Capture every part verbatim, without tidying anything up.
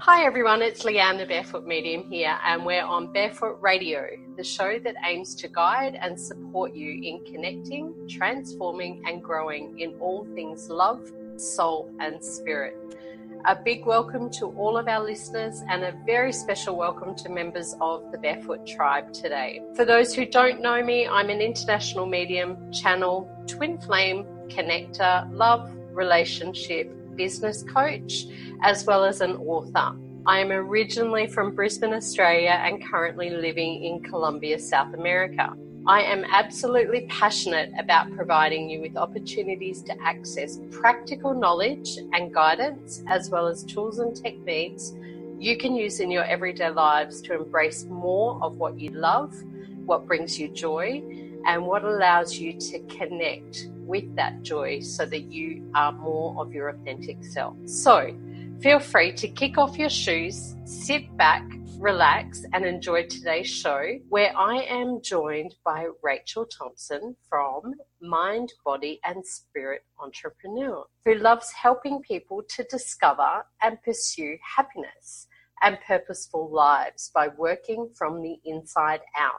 Hi everyone, it's Leanne, the Barefoot Medium here, and we're on Barefoot Radio, the show that aims to guide and support you in connecting, transforming and growing in all things love, soul and spirit. A big welcome to all of our listeners and a very special welcome to members of the Barefoot Tribe today. For those who don't know me, I'm an international medium, channel, twin flame, connector, love, relationship, business coach, as well as an author. I am originally from Brisbane, Australia, and currently living in Colombia, South America. I am absolutely passionate about providing you with opportunities to access practical knowledge and guidance, as well as tools and techniques you can use in your everyday lives to embrace more of what you love, what brings you joy, and what allows you to connect with that joy so that you are more of your authentic self. So feel free to kick off your shoes, sit back, relax and enjoy today's show where I am joined by Rachel Thompson from Mind, Body and Spirit Entrepreneur, who loves helping people to discover and pursue happiness and purposeful lives by working from the inside out.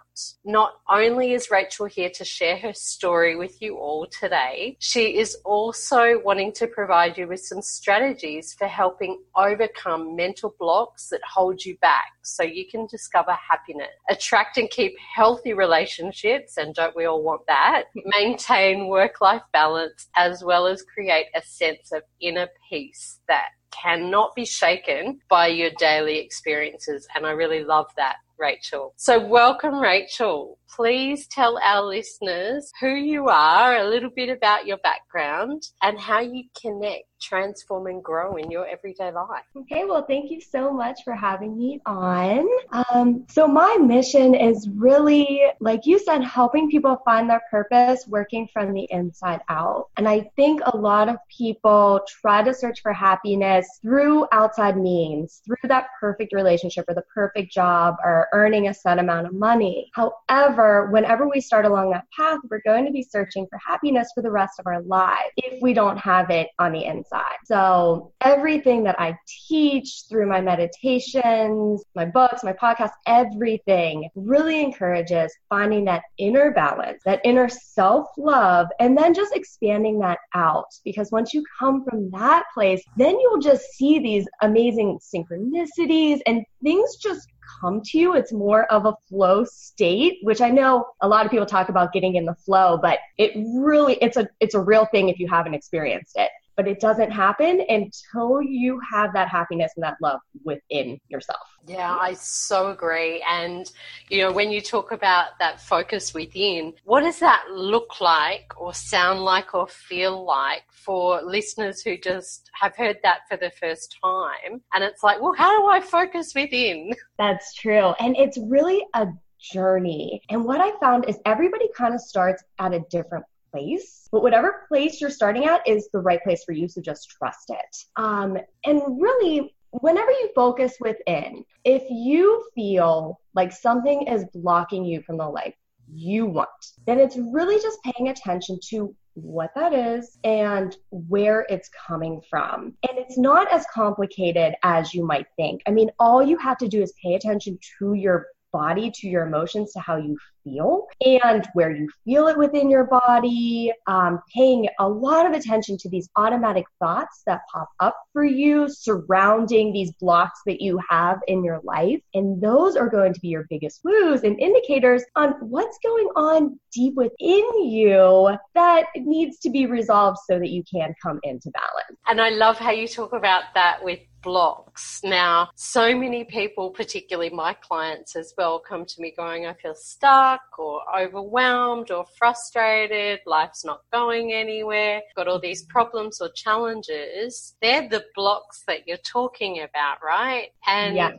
Not only is Rachel here to share her story with you all today, she is also wanting to provide you with some strategies for helping overcome mental blocks that hold you back so you can discover happiness, attract and keep healthy relationships, and don't we all want that, maintain work-life balance, as well as create a sense of inner peace that cannot be shaken by your daily experiences. And I really love that, Rachel. So welcome, Rachel. Please tell our listeners who you are, a little bit about your background and how you connect, transform and grow in your everyday life. Okay, well, thank you so much for having me on. Um, so my mission is really, like you said, helping people find their purpose, working from the inside out. And I think a lot of people try to search for happiness through outside means, through that perfect relationship or the perfect job or earning a set amount of money. However, whenever we start along that path, we're going to be searching for happiness for the rest of our lives if we don't have it on the inside. So everything that I teach through my meditations, my books, my podcasts, everything really encourages finding that inner balance, that inner self-love, and then just expanding that out. Because once you come from that place, then you'll just see these amazing synchronicities and things just come to you. It's more of a flow state, which I know a lot of people talk about getting in the flow, but it really, it's a, it's a real thing if you haven't experienced it. But it doesn't happen until you have that happiness and that love within yourself. Yeah, I so agree. And, you know, when you talk about that focus within, what does that look like or sound like or feel like for listeners who just have heard that for the first time? And it's like, well, how do I focus within? That's true. And it's really a journey. And what I found is everybody kind of starts at a different place, but whatever place you're starting at is the right place for you, so just trust it. Um, and really, whenever you focus within, if you feel like something is blocking you from the life you want, then it's really just paying attention to what that is and where it's coming from. And it's not as complicated as you might think. I mean, all you have to do is pay attention to your body, to your emotions, to how you feel and where you feel it within your body, um, paying a lot of attention to these automatic thoughts that pop up for you surrounding these blocks that you have in your life. And those are going to be your biggest clues and indicators on what's going on deep within you that needs to be resolved so that you can come into balance. And I love how you talk about that with blocks. Now, so many people, particularly my clients as well, come to me going, I feel stuck or overwhelmed or frustrated. Life's not going anywhere. Got all these problems or challenges. They're the blocks that you're talking about, right? And, yeah.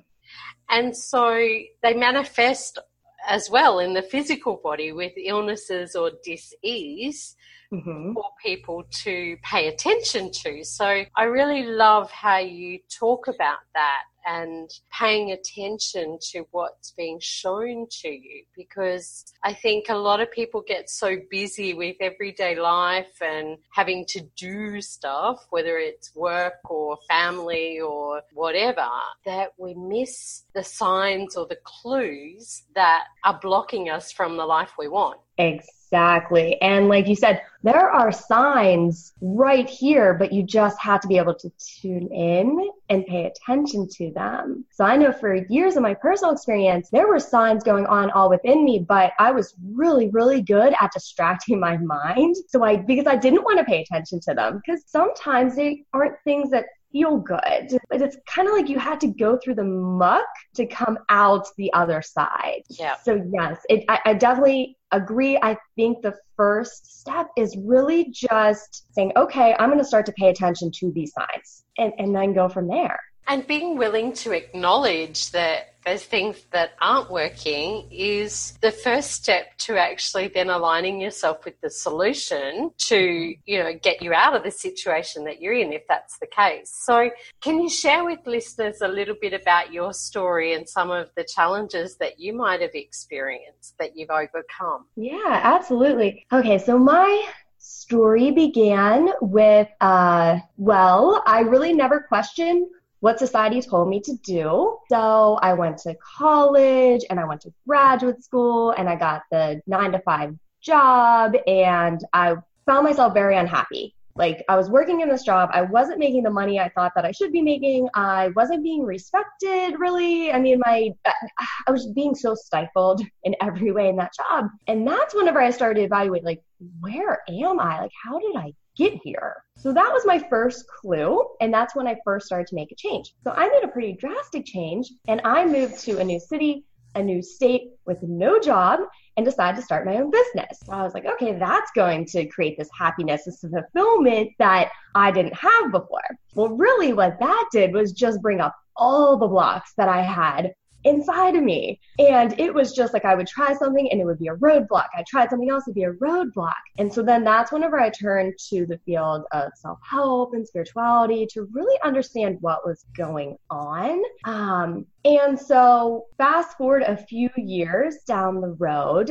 and so they manifest as well in the physical body with illnesses or dis-ease. Mm-hmm. For people to pay attention to. So I really love how you talk about that and paying attention to what's being shown to you, because I think a lot of people get so busy with everyday life and having to do stuff, whether it's work or family or whatever, that we miss the signs or the clues that are blocking us from the life we want. Exactly. And like you said, there are signs right here, but you just have to be able to tune in and pay attention to them. So I know for years in my personal experience, there were signs going on all within me, but I was really, really good at distracting my mind. So I, because I didn't want to pay attention to them, because sometimes they aren't things that feel good, but it's kind of like you had to go through the muck to come out the other side. Yeah. So yes, it, I, I definitely agree. I think the first step is really just saying, okay, I'm going to start to pay attention to these signs, and, and then go from there. And being willing to acknowledge that those things that aren't working is the first step to actually then aligning yourself with the solution to, you know, get you out of the situation that you're in, if that's the case. So can you share with listeners a little bit about your story and some of the challenges that you might have experienced that you've overcome? Yeah, absolutely. Okay, so my story began with, uh, well, I really never questioned what society told me to do. So I went to college and I went to graduate school and I got the nine to five job, and I found myself very unhappy. Like, I was working in this job. I wasn't making the money I thought that I should be making. I wasn't being respected, really. I mean, my, I was being so stifled in every way in that job. And that's whenever I started to evaluate, like, where am I? Like, how did I get here? So that was my first clue, and that's when I first started to make a change. So I made a pretty drastic change, and I moved to a new city, a new state with no job, and decided to start my own business. So I was like, okay, that's going to create this happiness, this fulfillment that I didn't have before. Well, really what that did was just bring up all the blocks that I had inside of me. And it was just like, I would try something and it would be a roadblock. I tried something else, it'd be a roadblock. And so then that's whenever I turned to the field of self-help and spirituality to really understand what was going on. Um, and so fast forward a few years down the road,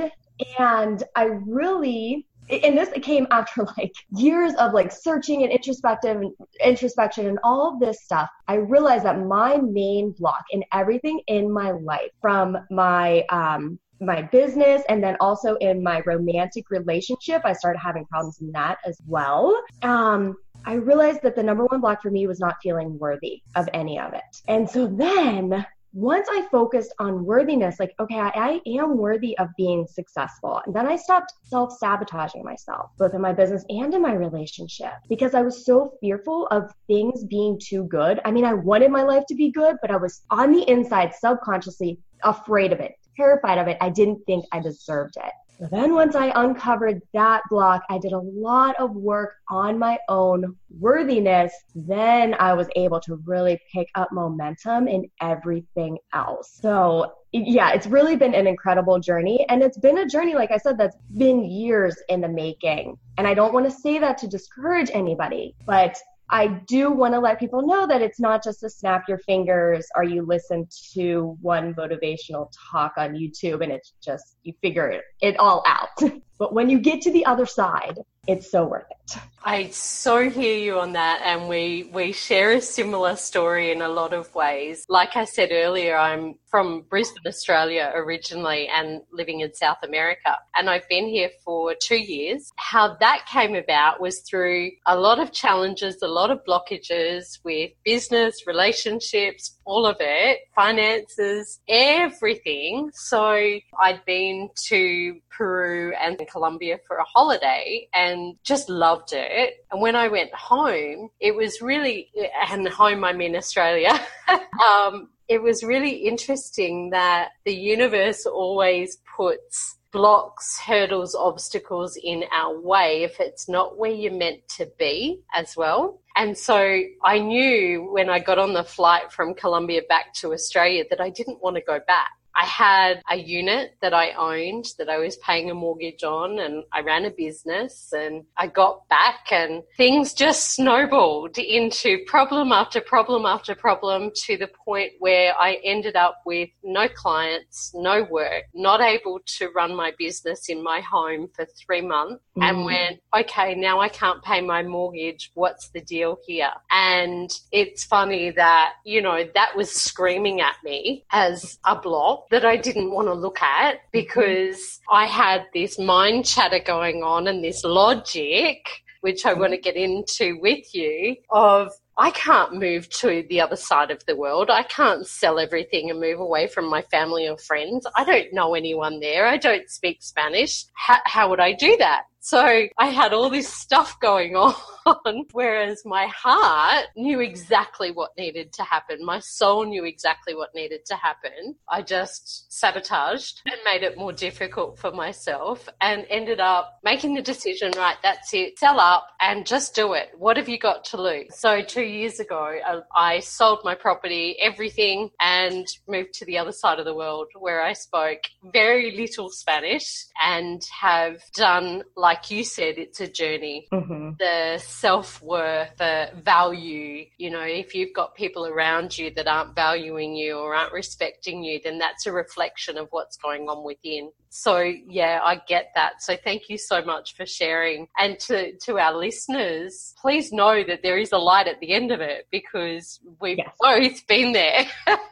and I really, and this came after like years of like searching and introspective and introspection and all this stuff, I realized that my main block in everything in my life, from my, um, my business, and then also in my romantic relationship, I started having problems in that as well. Um, I realized that the number one block for me was not feeling worthy of any of it. And so then once I focused on worthiness, like, okay, I, I am worthy of being successful. And then I stopped self-sabotaging myself, both in my business and in my relationship, because I was so fearful of things being too good. I mean, I wanted my life to be good, but I was on the inside subconsciously afraid of it, terrified of it. I didn't think I deserved it. So then once I uncovered that block, I did a lot of work on my own worthiness. Then I was able to really pick up momentum in everything else. So yeah, it's really been an incredible journey. And it's been a journey, like I said, that's been years in the making. And I don't want to say that to discourage anybody, but I do want to let people know that it's not just a snap your fingers or you listen to one motivational talk on YouTube and it's just, you figure it, it all out. But when you get to the other side, it's so worth it. I so hear you on that, and we, we share a similar story in a lot of ways. Like I said earlier, I'm from Brisbane, Australia originally, and living in South America, and I've been here for two years. How that came about was through a lot of challenges, a lot of blockages with business, relationships, all of it, finances, everything. So I'd been to Peru and Colombia for a holiday and just loved it. And when I went home, it was really, and home I mean Australia, um, it was really interesting that the universe always puts blocks, hurdles, obstacles in our way if it's not where you're meant to be as well. And so I knew when I got on the flight from Colombia back to Australia that I didn't want to go back. I had a unit that I owned that I was paying a mortgage on, and I ran a business, and I got back, and things just snowballed into problem after problem after problem, to the point where I ended up with no clients, no work, not able to run my business in my home for three months mm. and went, okay, now I can't pay my mortgage. What's the deal here? And it's funny that, you know, that was screaming at me as a block that I didn't want to look at, because I had this mind chatter going on and this logic, which I want to get into with you, of I can't move to the other side of the world. I can't sell everything and move away from my family or friends. I don't know anyone there. I don't speak Spanish. How, how would I do that? So I had all this stuff going on, whereas my heart knew exactly what needed to happen. My soul knew exactly what needed to happen. I just sabotaged and made it more difficult for myself, and ended up making the decision, right, that's it, sell up and just do it. What have you got to lose? So two years ago, I sold my property, everything, and moved to the other side of the world, where I spoke very little Spanish and have done, like, like you said, it's a journey. Mm-hmm. The self-worth, the value, you know, if you've got people around you that aren't valuing you or aren't respecting you, then that's a reflection of what's going on within. So, yeah, I get that. So thank you so much for sharing. And to, to our listeners, please know that there is a light at the end of it, because we've yes. both been there.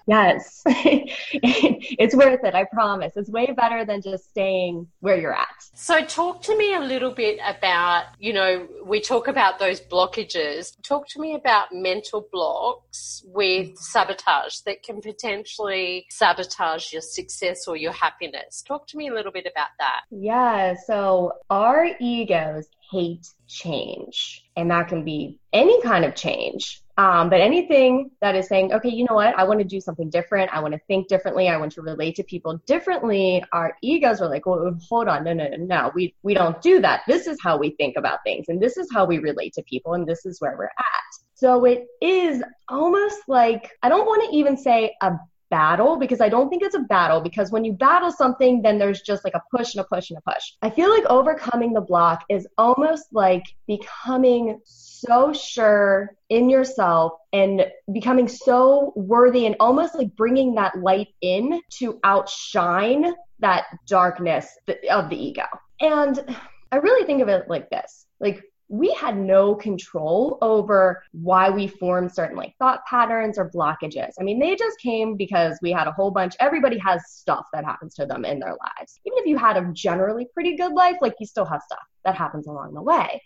Yes. It's worth it, I promise. It's way better than just staying where you're at. So talk to me a little bit about, you know, we talk about those blockages. Talk to me about mental blocks with sabotage that can potentially sabotage your success or your happiness. Talk to me a little bit about that. Yeah, so our egos hate change, and that can be any kind of change. Um, but anything that is saying, okay, you know what, I want to do something different. I want to think differently. I want to relate to people differently. Our egos are like, well, hold on. No, no, no, no. We, we don't do that. This is how we think about things, and this is how we relate to people, and this is where we're at. So it is almost like, I don't want to even say a battle, because I don't think it's a battle, because when you battle something, then there's just like a push and a push and a push. I feel like overcoming the block is almost like becoming so sure in yourself and becoming so worthy, and almost like bringing that light in to outshine that darkness of the ego. And I really think of it like this, like, we had no control over why we formed certain like thought patterns or blockages. I mean, they just came because we had a whole bunch. Everybody has stuff that happens to them in their lives. Even if you had a generally pretty good life, like, you still have stuff that happens along the way.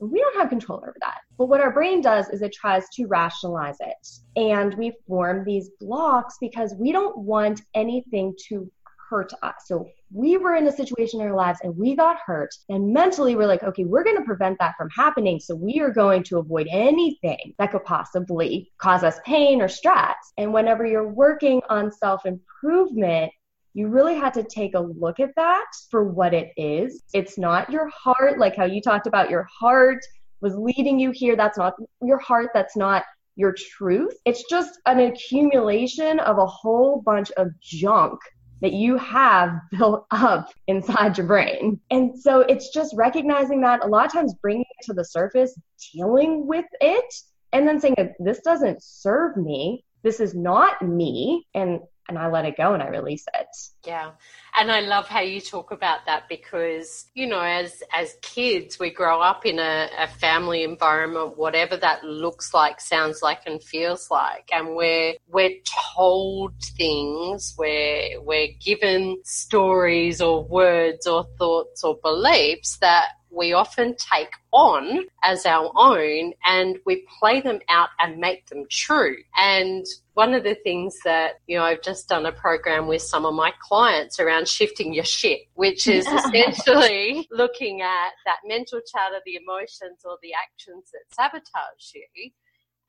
We don't have control over that. But what our brain does is it tries to rationalize it. And we form these blocks because we don't want anything to hurt us. So we were in a situation in our lives and we got hurt, and mentally we're like, okay, we're going to prevent that from happening. So we are going to avoid anything that could possibly cause us pain or stress. And whenever you're working on self-improvement, you really had to take a look at that for what it is. It's not your heart, like how you talked about your heart was leading you here. That's not your heart. That's not your truth. It's just an accumulation of a whole bunch of junk that you have built up inside your brain. And so it's just recognizing that, a lot of times bringing it to the surface, dealing with it, and then saying, this doesn't serve me. This is not me. And and I let it go and I release it. Yeah. And I love how you talk about that, because, you know, as as kids, we grow up in a, a family environment, whatever that looks like, sounds like, and feels like. And we're we're told things, we're we're given stories or words or thoughts or beliefs that we often take on as our own, and we play them out and make them true. And one of the things that, you know, I've just done a program with some of my clients around shifting your shit, which is essentially looking at that mental chatter, the emotions or the actions that sabotage you,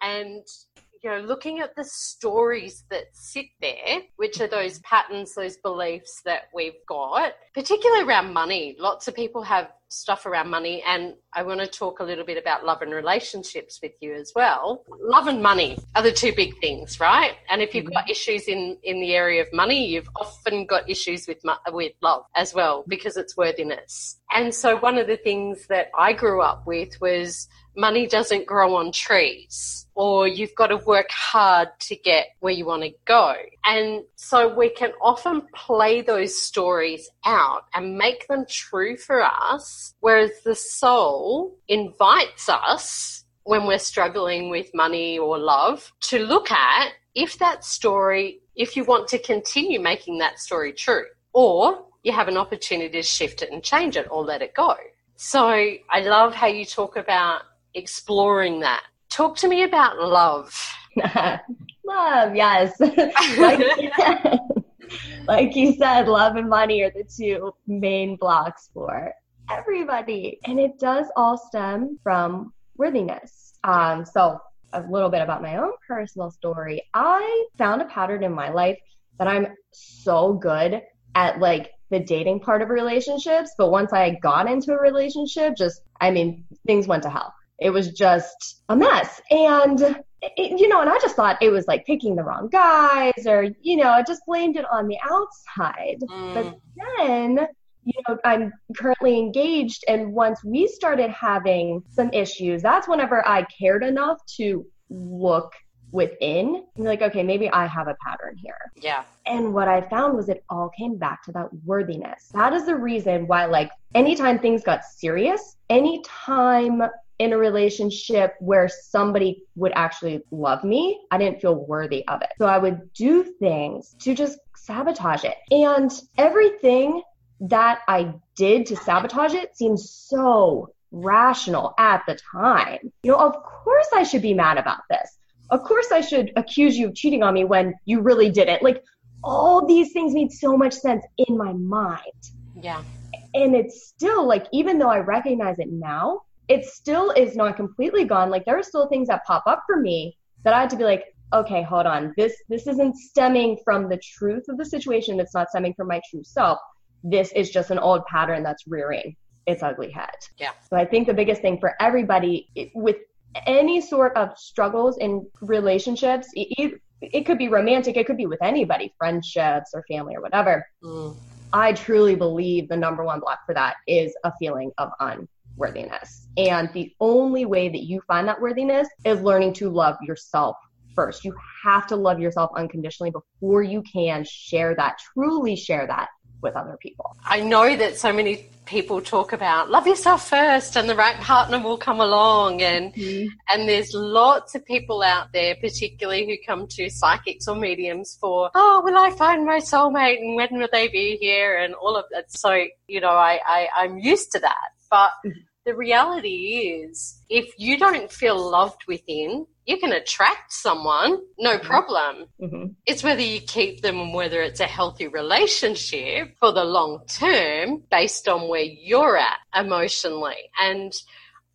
and you know, looking at the stories that sit there, which are those patterns, those beliefs that we've got, particularly around money. Lots of people have stuff around money, and I want to talk a little bit about love and relationships with you as well. Love and money are the two big things, right? And if you've got issues in in the area of money, you've often got issues with with love as well, because it's worthiness. And so one of the things that I grew up with was money doesn't grow on trees, or you've got to work hard to get where you want to go. And so we can often play those stories out and make them true for us, whereas the soul invites us when we're struggling with money or love to look at if that story, if you want to continue making that story true, or you have an opportunity to shift it and change it or let it go. So I love how you talk about exploring that. Talk to me about love. Love, yes. like, you said, like you said, love and money are the two main blocks for everybody. And it does all stem from worthiness. Um, so a little bit about my own personal story. I found a pattern in my life that I'm so good at, like, the dating part of relationships. But once I got into a relationship, just, I mean, things went to hell. It was just a mess. And, it, you know, and I just thought it was like picking the wrong guys, or, you know, I just blamed it on the outside. Mm. But then, you know, I'm currently engaged. And once we started having some issues, that's whenever I cared enough to look within and be like, okay, maybe I have a pattern here. Yeah. And what I found was it all came back to that worthiness. That is the reason why, like, anytime things got serious, anytime in a relationship where somebody would actually love me, I didn't feel worthy of it. So I would do things to just sabotage it. And everything that I did to sabotage it seemed so rational at the time. You know, of course I should be mad about this. Of course I should accuse you of cheating on me when you really didn't. Like, all these things made so much sense in my mind. Yeah. And it's still like, even though I recognize it now, it still is not completely gone. Like, there are still things that pop up for me that I had to be like, okay, hold on. This, this isn't stemming from the truth of the situation. It's not stemming from my true self. This is just an old pattern that's rearing its ugly head. Yeah. So I think the biggest thing for everybody with any sort of struggles in relationships, it, it could be romantic. It could be with anybody, friendships or family or whatever. Mm. I truly believe the number one block for that is a feeling of un. worthiness. And the only way that you find that worthiness is learning to love yourself first. You have to love yourself unconditionally before you can share that, truly share that with other people. I know that so many people talk about love yourself first and the right partner will come along, and mm-hmm. and there's lots of people out there, particularly who come to psychics or mediums for, oh, will I find my soulmate and when will they be here and all of that. So, you know, I, I I'm used to that. But the reality is, if you don't feel loved within, you can attract someone, no problem. Mm-hmm. It's whether you keep them and whether it's a healthy relationship for the long term based on where you're at emotionally. And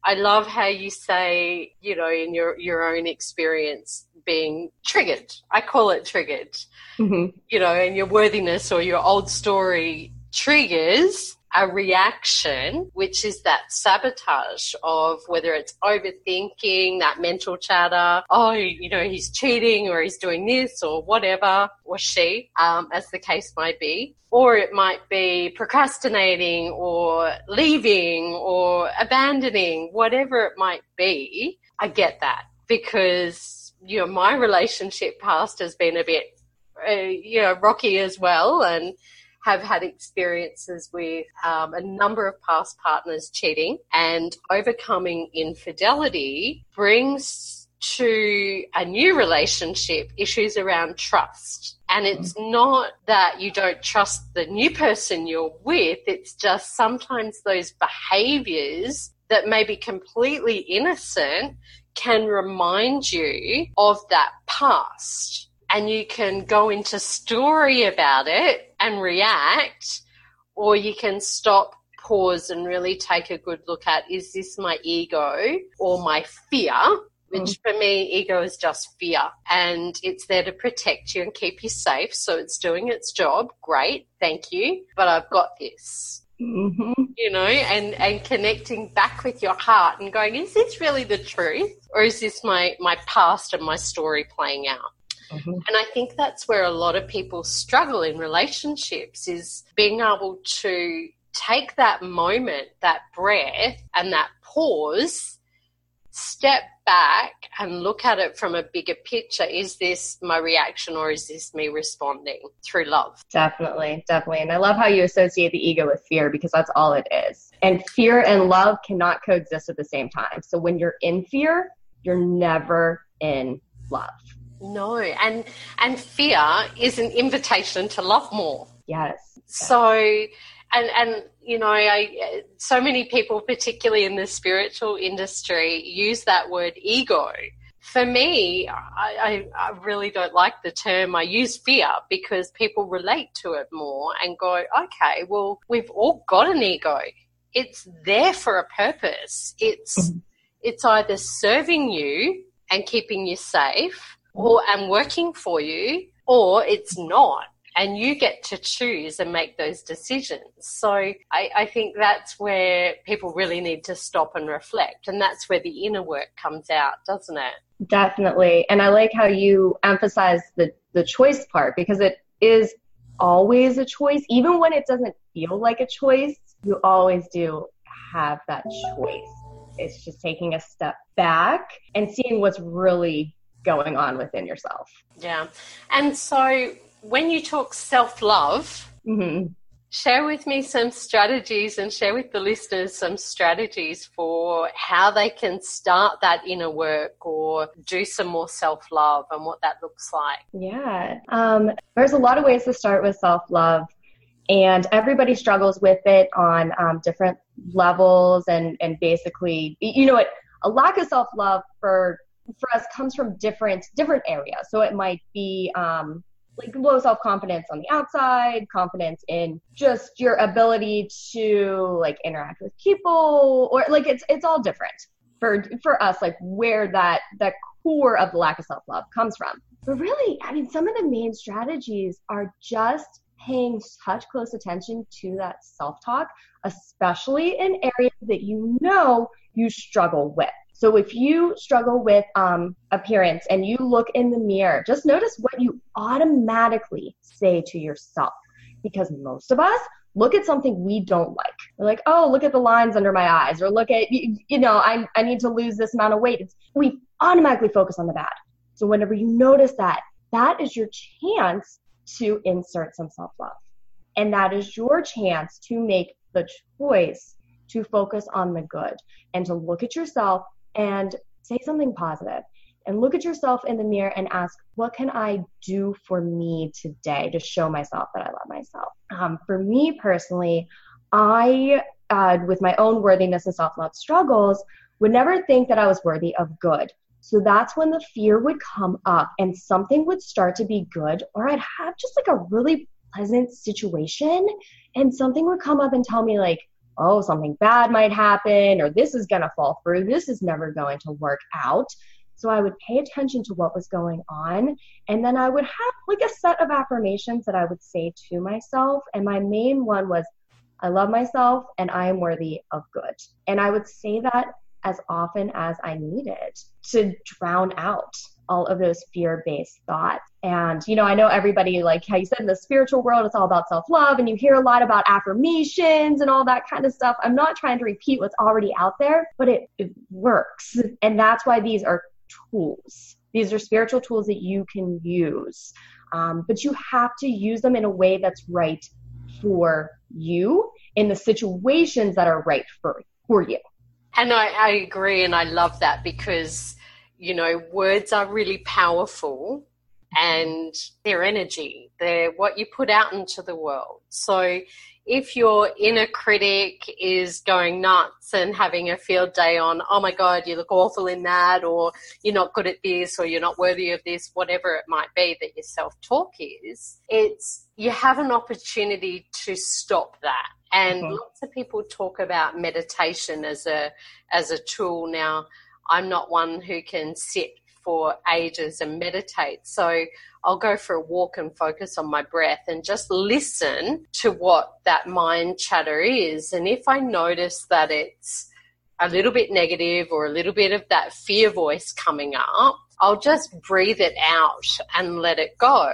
I love how you say, you know, in your, your own experience being triggered. I call it triggered, mm-hmm. you know, and your worthiness or your old story triggers a reaction, which is that sabotage of whether it's overthinking, that mental chatter, oh, you know, he's cheating or he's doing this or whatever, or she, um, as the case might be. Or it might be procrastinating or leaving or abandoning, whatever it might be. I get that, because, you know, my relationship past has been a bit, uh, you know, rocky as well, and have had experiences with um, a number of past partners cheating, and overcoming infidelity brings to a new relationship issues around trust. And it's not that you don't trust the new person you're with, it's just sometimes those behaviours that may be completely innocent can remind you of that past. And you can go into story about it and react, or you can stop, pause, and really take a good look at, is this my ego or my fear which for me, ego is just fear, and it's there to protect you and keep you safe. So it's doing its job. Great. Thank you. But I've got this. Mm-hmm. You know, and, and connecting back with your heart and going, is this really the truth, or is this my, my past and my story playing out? Mm-hmm. And I think that's where a lot of people struggle in relationships, is being able to take that moment, that breath and that pause, step back and look at it from a bigger picture. Is this my reaction, or is this me responding through love? Definitely, definitely. And I love how you associate the ego with fear, because that's all it is. And fear and love cannot coexist at the same time. So when you're in fear, you're never in love. No, and and fear is an invitation to love more. Yes. So, and and you know, I so many people, particularly in the spiritual industry, use that word ego. For me, I, I, I really don't like the term. I use fear because people relate to it more and go, okay, well, we've all got an ego. It's there for a purpose. It's mm-hmm. it's either serving you and keeping you safe, or I'm working for you, or it's not, and you get to choose and make those decisions. So I, I think that's where people really need to stop and reflect, and that's where the inner work comes out, doesn't it? Definitely. And I like how you emphasize the, the choice part, because it is always a choice. Even when it doesn't feel like a choice, you always do have that choice. It's just taking a step back and seeing what's really going on within yourself. Yeah. And so when you talk self-love, mm-hmm. share with me some strategies, and share with the listeners some strategies for how they can start that inner work or do some more self-love, and what that looks like. Yeah. Um, there's a lot of ways to start with self-love, and everybody struggles with it on um, different levels, and, and basically, you know what, a lack of self-love for for us comes from different different areas. So it might be um, like low self-confidence on the outside, confidence in just your ability to like interact with people, or like it's it's all different for for us, like where that that core of the lack of self-love comes from. But really, I mean, some of the main strategies are just paying such close attention to that self-talk, especially in areas that you know you struggle with. So if you struggle with um, appearance and you look in the mirror, just notice what you automatically say to yourself, because most of us look at something we don't like. We're like, oh, look at the lines under my eyes, or look at, you, you know, I, I need to lose this amount of weight. It's, we automatically focus on the bad. So whenever you notice that, that is your chance to insert some self-love. And that is your chance to make the choice to focus on the good and to look at yourself and say something positive, and look at yourself in the mirror and ask, what can I do for me today to show myself that I love myself? Um, for me personally, I, uh, with my own worthiness and self-love struggles, would never think that I was worthy of good. So that's when the fear would come up and something would start to be good, or I'd have just like a really pleasant situation and something would come up and tell me like, oh, something bad might happen, or this is going to fall through, this is never going to work out. So I would pay attention to what was going on, and then I would have like a set of affirmations that I would say to myself, and my main one was, I love myself and I am worthy of good. And I would say that as often as I needed to drown out all of those fear-based thoughts. And, you know, I know everybody, like how you said, in the spiritual world, it's all about self-love, and you hear a lot about affirmations and all that kind of stuff. I'm not trying to repeat what's already out there, but it, it works. And that's why these are tools. These are spiritual tools that you can use. Um, but you have to use them in a way that's right for you, in the situations that are right for, for you. And I, I agree, and I love that, because you know, words are really powerful, and they're energy. They're what you put out into the world. So if your inner critic is going nuts and having a field day on, oh my God, you look awful in that, or you're not good at this, or you're not worthy of this, whatever it might be that your self-talk is, it's you have an opportunity to stop that. And mm-hmm. lots of people talk about meditation as a as a tool now. I'm not one who can sit for ages and meditate. So I'll go for a walk and focus on my breath and just listen to what that mind chatter is. And if I notice that it's a little bit negative or a little bit of that fear voice coming up, I'll just breathe it out and let it go.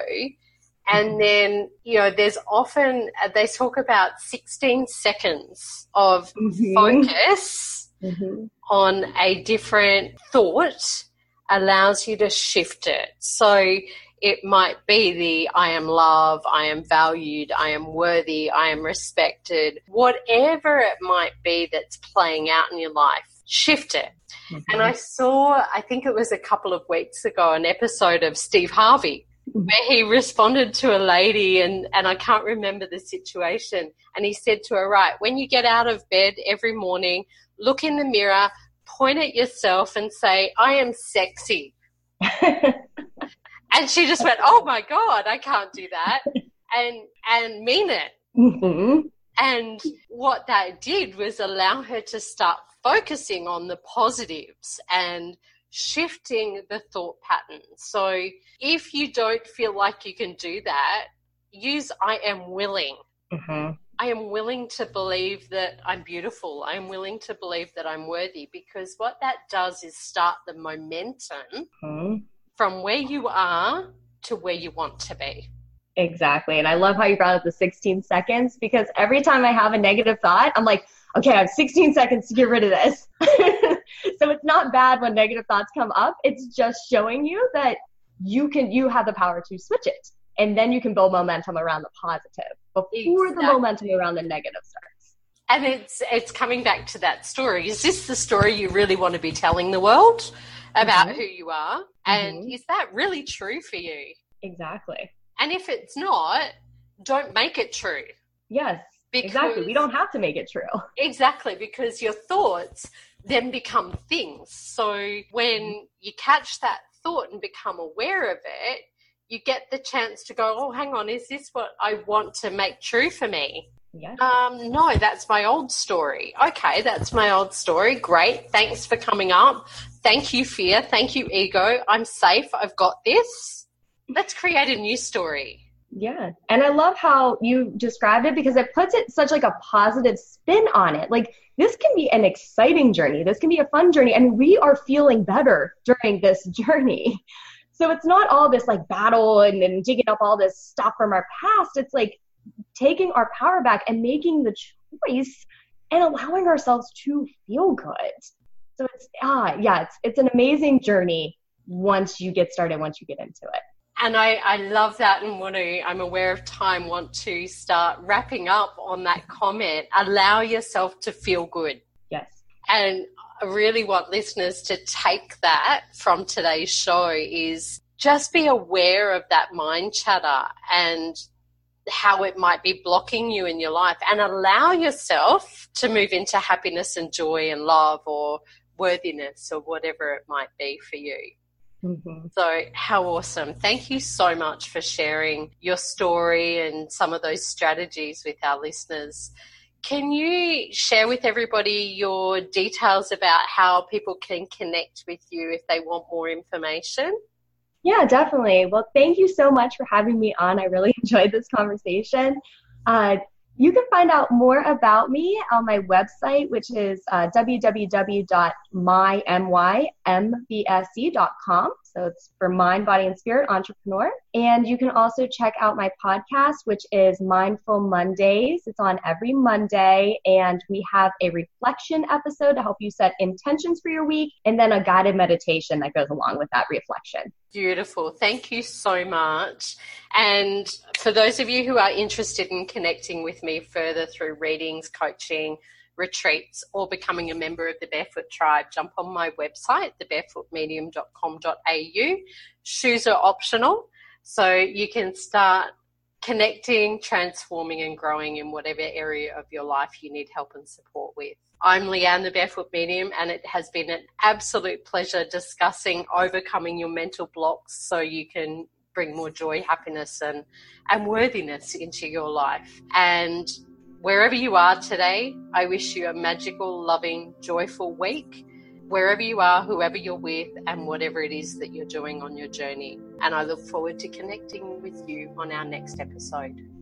And then, you know, there's often, they talk about sixteen seconds of mm-hmm. focus mm-hmm. on a different thought allows you to shift it. So it might be the I am loved, I am valued, I am worthy, I am respected, whatever it might be that's playing out in your life, shift it. Mm-hmm. And I saw, I think it was a couple of weeks ago, an episode of Steve Harvey where he responded to a lady and, and I can't remember the situation. And he said to her, right, when you get out of bed every morning, look in the mirror, point at yourself and say, I am sexy. And she just went, oh, my God, I can't do that, and and mean it. Mm-hmm. And what that did was allow her to start focusing on the positives and shifting the thought pattern. So if you don't feel like you can do that, use I am willing. Mm-hmm. I am willing to believe that I'm beautiful. I'm willing to believe that I'm worthy, because what that does is start the momentum mm-hmm. from where you are to where you want to be. Exactly. And I love how you brought up the sixteen seconds, because every time I have a negative thought, I'm like, okay, I have sixteen seconds to get rid of this. So it's not bad when negative thoughts come up. It's just showing you that you can, you have the power to switch it. And then you can build momentum around the positive before exactly. the momentum around the negative starts. And it's, it's coming back to that story. Is this the story you really want to be telling the world about mm-hmm. who you are? And mm-hmm. is that really true for you? Exactly. And if it's not, don't make it true. Yes. Because, exactly. We don't have to make it true. Exactly. Because your thoughts then become things. So when you catch that thought and become aware of it, you get the chance to go, oh, hang on, is this what I want to make true for me? Yeah. Um, no, that's my old story. Okay, that's my old story. Great. Thanks for coming up. Thank you, fear. Thank you, ego. I'm safe. I've got this. Let's create a new story. Yeah. And I love how you described it, because it puts it such like a positive spin on it. Like, this can be an exciting journey. This can be a fun journey. And we are feeling better during this journey. So it's not all this like battle and, and digging up all this stuff from our past. It's like taking our power back and making the choice and allowing ourselves to feel good. So it's, ah, yeah, it's, it's an amazing journey once you get started, once you get into it. And I, I love that, and want to, I'm aware of time, want to start wrapping up on that comment. Allow yourself to feel good. Yes. And I really want listeners to take that from today's show, is just be aware of that mind chatter and how it might be blocking you in your life, and allow yourself to move into happiness and joy and love or worthiness or whatever it might be for you. Mm-hmm. So how awesome. Thank you so much for sharing your story and some of those strategies with our listeners. Can you share with everybody your details about how people can connect with you if they want more information? Yeah, definitely. Well, thank you so much for having me on. I really enjoyed this conversation. Uh, you can find out more about me on my website, which is uh, w w w dot my m b s e dot com. So it's for Mind, Body and Spirit Entrepreneur. And you can also check out my podcast, which is Mindful Mondays. It's on every Monday, and we have a reflection episode to help you set intentions for your week, and then a guided meditation that goes along with that reflection. Beautiful. Thank you so much. And for those of you who are interested in connecting with me further through readings, coaching, retreats, or becoming a member of the Barefoot Tribe, jump on my website, the barefoot medium dot com dot a u. Shoes are optional, so you can start connecting, transforming, and growing in whatever area of your life you need help and support with. I'm Leanne, the Barefoot Medium, and it has been an absolute pleasure discussing overcoming your mental blocks so you can bring more joy, happiness, and, and worthiness into your life. And wherever you are today, I wish you a magical, loving, joyful week. wherever you are, whoever you're with, and whatever it is that you're doing on your journey. And I look forward to connecting with you on our next episode.